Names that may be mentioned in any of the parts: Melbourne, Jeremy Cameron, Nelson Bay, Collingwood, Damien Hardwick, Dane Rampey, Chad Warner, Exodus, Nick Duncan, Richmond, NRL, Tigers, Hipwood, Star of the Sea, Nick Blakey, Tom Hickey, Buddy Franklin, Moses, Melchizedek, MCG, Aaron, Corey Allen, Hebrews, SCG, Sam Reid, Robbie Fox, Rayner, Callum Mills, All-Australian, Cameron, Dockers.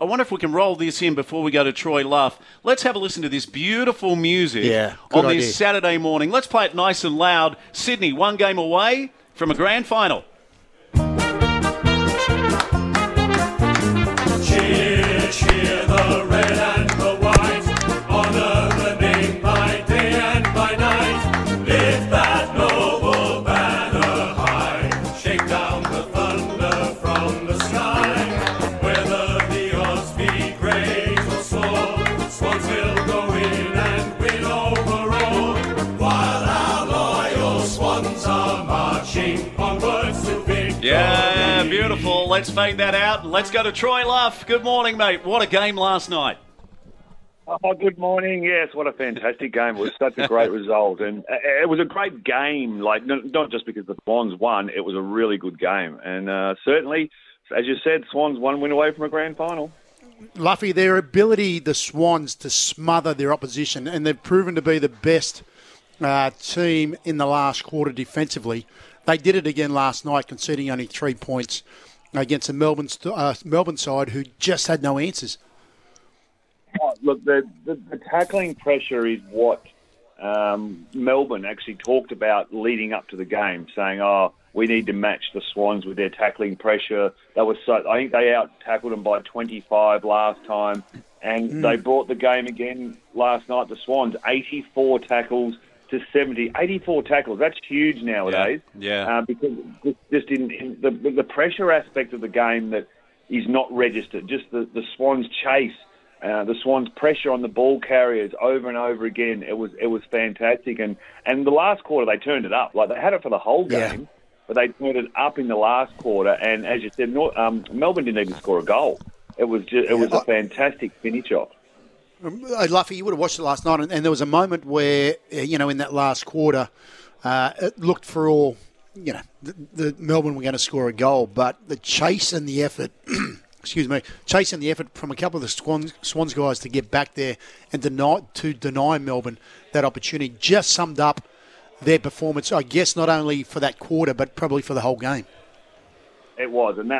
I wonder if we can roll this in before we go to Troy Luff. Let's have a listen to this beautiful music on this Saturday morning. Let's play it nice and loud. Sydney, one game away from a grand final. Cheer, cheer the red and the white. Honour the name by day and by night. Lift that noble banner high. Shake down the thunder from the sky. Yeah, beautiful. Let's fade that out. Let's go to Troy Luff. Good morning, mate. What a game last night. Oh, good morning. Yes, what a fantastic game. It was such a great result. And it was a great game, like not just because the Swans won. It was a really good game. And certainly, as you said, Swans one win away from a grand final. Luffy, their ability, the Swans, to smother their opposition, and they've proven to be the best team in the last quarter defensively. They did it again last night, conceding only 3 points against the Melbourne side, who just had no answers. Oh, look, the tackling pressure is what Melbourne actually talked about leading up to the game, saying, "Oh, we need to match the Swans with their tackling pressure." I think they out-tackled them by 25 last time, and they brought the game again last night. The Swans, 84 tackles. To 70, 84 tackles. That's huge nowadays. Yeah. Because just in the pressure aspect of the game that is not registered. Just the Swans chase, the Swans pressure on the ball carriers over and over again. It was fantastic. And the last quarter they turned it up. Like they had it for the whole game, but they turned it up in the last quarter. And as you said, Melbourne didn't even score a goal. It was a fantastic finish off. Luffy, you would have watched it last night, and there was a moment where, in that last quarter, it looked for all, the Melbourne were going to score a goal, but the chase and the effort, from a couple of the Swans guys to get back there and to deny Melbourne that opportunity just summed up their performance, I guess, not only for that quarter, but probably for the whole game. It was, and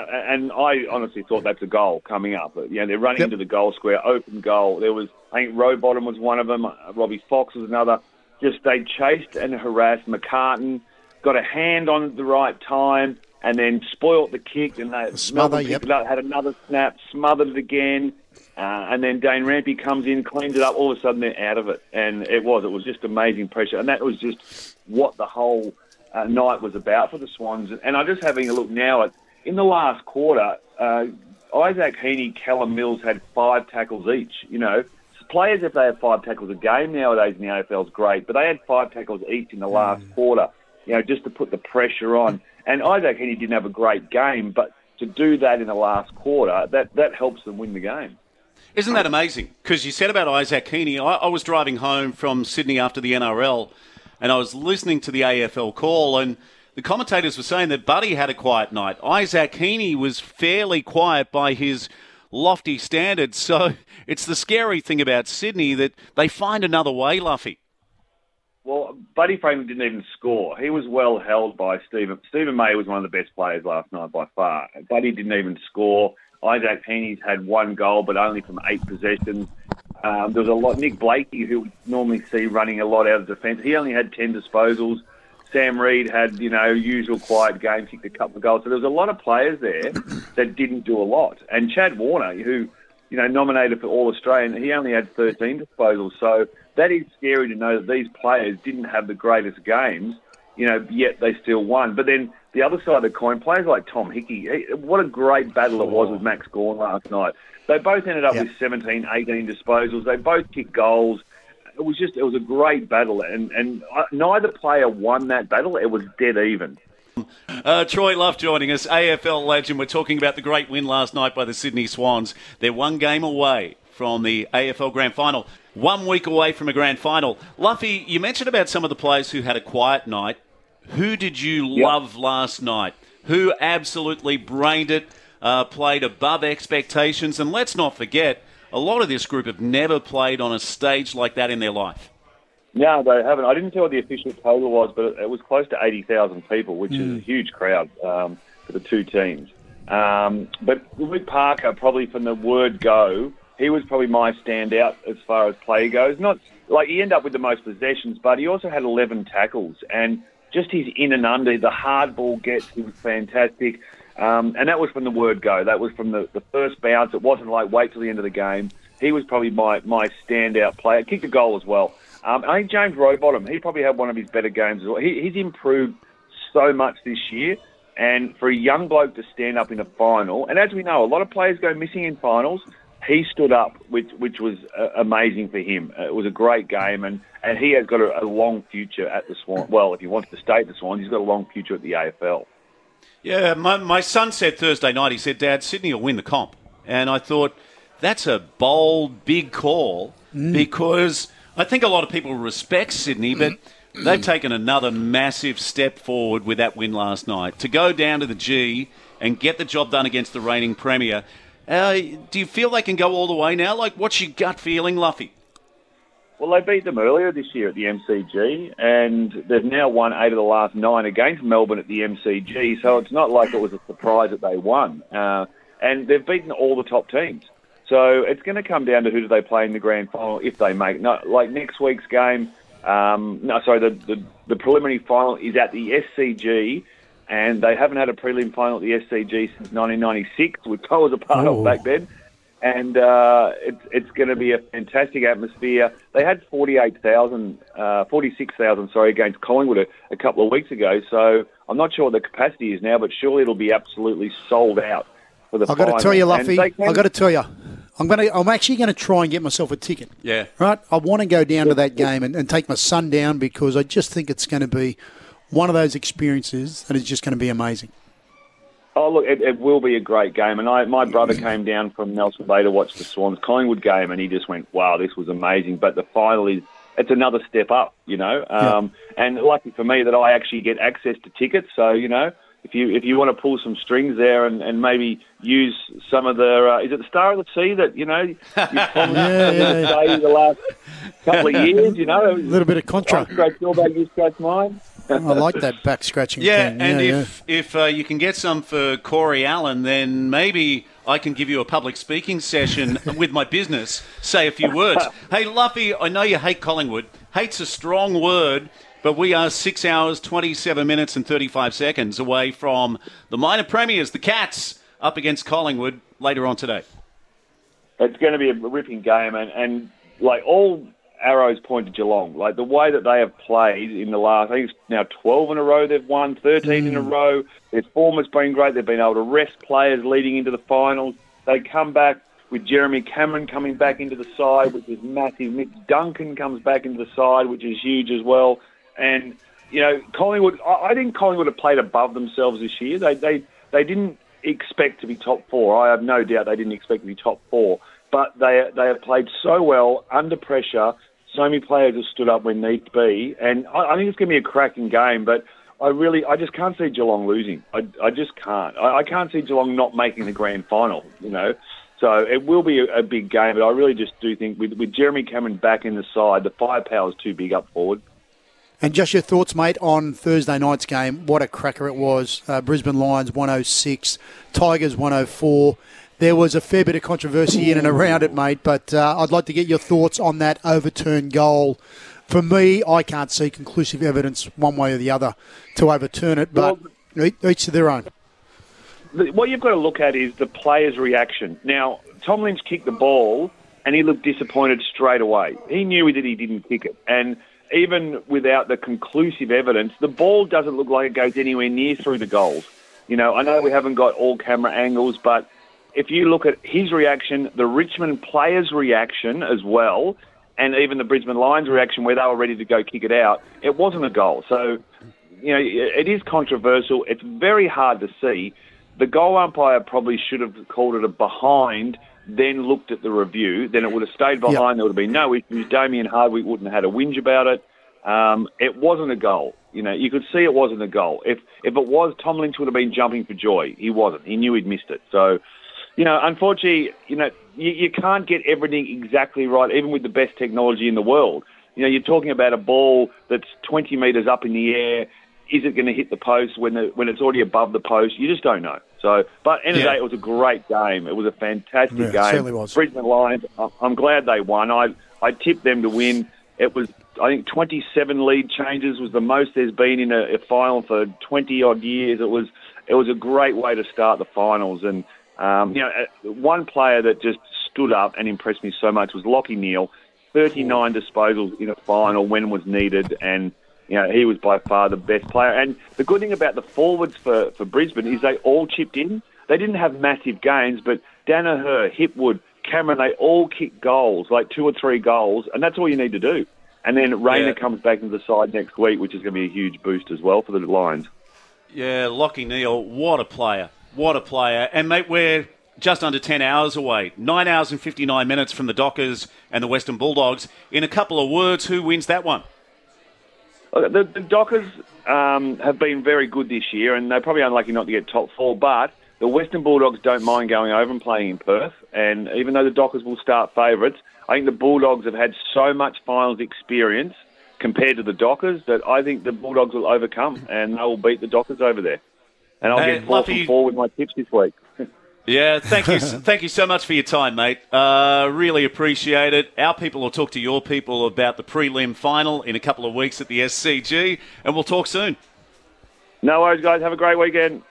I honestly thought that's a goal coming up. They're running into the goal square, open goal. There was, I think, Rowbottom was one of them. Robbie Fox was another. Just they chased and harassed McCartan, got a hand on at the right time, and then spoilt the kick. And they had another snap, smothered it again, and then Dane Rampey comes in, cleans it up. All of a sudden, they're out of it, and it was just amazing pressure, and that was just what the whole night was about for the Swans. And I'm just having a look now at. In the last quarter, Isaac Heaney, Callum Mills had 5 tackles each. Players, if they have 5 tackles a game nowadays in the AFL, is great, but they had 5 tackles each in the last quarter, just to put the pressure on. And Isaac Heaney didn't have a great game, but to do that in the last quarter, that helps them win the game. Isn't that amazing? Because you said about Isaac Heaney, I was driving home from Sydney after the NRL, and I was listening to the AFL call, and the commentators were saying that Buddy had a quiet night. Isaac Heaney was fairly quiet by his lofty standards. So it's the scary thing about Sydney that they find another way, Luffy. Well, Buddy Franklin didn't even score. He was well held by Stephen. Stephen May was one of the best players last night by far. Buddy didn't even score. Isaac Heaney's had 1 goal, but only from 8 possessions. There was a lot. Nick Blakey, who we normally see running a lot out of defence, he only had 10 disposals. Sam Reid had, usual quiet game, kicked a couple of goals. So there was a lot of players there that didn't do a lot. And Chad Warner, who, nominated for All-Australian, he only had 13 disposals. So that is scary to know that these players didn't have the greatest games, yet they still won. But then the other side of the coin, players like Tom Hickey, what a great battle it was with Max Gawn last night. They both ended up with 17, 18 disposals. They both kicked goals. It was a great battle, and neither player won that battle. It was dead even. Troy Luff joining us, AFL legend. We're talking about the great win last night by the Sydney Swans. They're one game away from the AFL Grand Final. 1 week away from a Grand Final. Luffy, you mentioned about some of the players who had a quiet night. Who did you love last night? Who absolutely brained it, played above expectations? And let's not forget, a lot of this group have never played on a stage like that in their life. No, they haven't. I didn't see what the official total was, but it was close to 80,000 people, which is a huge crowd for the two teams. But Luke Parker, probably from the word go, he was probably my standout as far as play goes. Not like he ended up with the most possessions, but he also had 11 tackles. And just his in and under, the hard ball gets, he was fantastic. And that was from the word go. That was from the first bounce. It wasn't like wait till the end of the game. He was probably my standout player. Kicked a goal as well. I think James Rowbottom, he probably had one of his better games as well. He's improved so much this year. And for a young bloke to stand up in a final, and as we know, a lot of players go missing in finals. He stood up, which was amazing for him. It was a great game, and he has got a long future at the Swans. Well, if he wants to stay at the Swans, he's got a long future at the AFL. Yeah, my son said Thursday night, he said, Dad, Sydney will win the comp. And I thought, that's a bold, big call, because I think a lot of people respect Sydney, but they've taken another massive step forward with that win last night. To go down to the G and get the job done against the reigning Premier... do you feel they can go all the way now? Like, what's your gut feeling, Luffy? Well, they beat them earlier this year at the MCG, and they've now won 8 of the last 9 against Melbourne at the MCG, so it's not like it was a surprise that they won. And they've beaten all the top teams. So it's going to come down to who do they play in the grand final if they make... No, like, next week's game... the preliminary final is at the SCG... And they haven't had a prelim final at the SCG since 1996, which I was a part of back then. And it's going to be a fantastic atmosphere. They had 46,000 against Collingwood a couple of weeks ago. So I'm not sure what the capacity is now, but surely it'll be absolutely sold out for the final. I've got to tell you, Luffy, I'm actually going to try and get myself a ticket. Yeah. Right? I want to go down to that game and take my son down because I just think it's going to be... one of those experiences that is just going to be amazing. Oh, look, it will be a great game. And my brother came down from Nelson Bay to watch the Swans Collingwood game, and he just went, wow, this was amazing. But the final it's another step up, you know. And lucky for me that I actually get access to tickets. So, you know, if you want to pull some strings there and maybe use some of the... is it the Star of the Sea that, you know, you've the last couple of years, you know? A little bit of contra. I scratch your bag, you scratch mine. I like that back scratching thing. If you can get some for Corey Allen, then maybe I can give you a public speaking session with my business, say a few words. Hey, Luffy, I know you hate Collingwood. Hate's a strong word, but we are 6 hours, 27 minutes and 35 seconds away from the minor premiers, the Cats, up against Collingwood later on today. It's going to be a ripping game, and like all... arrows point to Geelong. Like the way that they have played in the last, I think it's now 12 in a row they've won, 13 in a row. Their form has been great. They've been able to rest players leading into the finals. They come back with Jeremy Cameron coming back into the side, which is massive. Nick Duncan comes back into the side, which is huge as well. And, you know, Collingwood, I think Collingwood have played above themselves this year. They didn't expect to be top 4. I have no doubt they didn't expect to be top 4. But they have played so well under pressure. So many players have stood up when need to be, and I think it's going to be a cracking game. But I just can't see Geelong losing. I just can't. I can't see Geelong not making the grand final. You know, so it will be a big game. But I really just do think with Jeremy Cameron back in the side, the firepower is too big up forward. And just your thoughts, mate, on Thursday night's game. What a cracker it was! Brisbane Lions 106, Tigers 104. There was a fair bit of controversy in and around it, mate, but I'd like to get your thoughts on that overturned goal. For me, I can't see conclusive evidence one way or the other to overturn it, but each to their own. What you've got to look at is the player's reaction. Now, Tom Lynch kicked the ball, and he looked disappointed straight away. He knew that he didn't kick it, and even without the conclusive evidence, the ball doesn't look like it goes anywhere near through the goals. You know, I know we haven't got all camera angles, but... if you look at his reaction, the Richmond players' reaction as well, and even the Brisbane Lions' reaction where they were ready to go kick it out, it wasn't a goal. So, you know, it is controversial. It's very hard to see. The goal umpire probably should have called it a behind then looked at the review, then it would have stayed behind. Yep. There would have been no issues. Damien Hardwick wouldn't have had a whinge about it. It wasn't a goal. You know, you could see it wasn't a goal. If it was, Tom Lynch would have been jumping for joy. He wasn't. He knew he'd missed it. So, you know, unfortunately, you know, you can't get everything exactly right, even with the best technology in the world. You know, you're talking about a ball that's 20 metres up in the air. Is it going to hit the post when it's already above the post? You just don't know. So, but end of the day, it was a great game. It was a fantastic game. It certainly was. Brisbane Lions, I'm glad they won. I tipped them to win. It was, I think, 27 lead changes was the most there's been in a final for 20-odd years. It was a great way to start the finals. And, you know, one player that just stood up and impressed me so much was Lockie Neal. 39 disposals in a final when was needed, and you know, he was by far the best player. And the good thing about the forwards for Brisbane is they all chipped in. They didn't have massive gains, but Danaher, Hipwood, Cameron, they all kicked goals, like 2 or 3 goals, and that's all you need to do. And then Rayner comes back into the side next week, which is going to be a huge boost as well for the Lions. Yeah, Lockie Neal, what a player. What a player. And, mate, we're just under 10 hours away. 9 hours and 59 minutes from the Dockers and the Western Bulldogs. In a couple of words, who wins that one? The Dockers have been very good this year, and they're probably unlucky not to get top 4, but the Western Bulldogs don't mind going over and playing in Perth, and even though the Dockers will start favourites, I think the Bulldogs have had so much finals experience compared to the Dockers that I think the Bulldogs will overcome, and they will beat the Dockers over there. And I'll get 4 from 4 with my tips this week. Yeah, thank you so much for your time, mate. Really appreciate it. Our people will talk to your people about the prelim final in a couple of weeks at the SCG, and we'll talk soon. No worries, guys. Have a great weekend.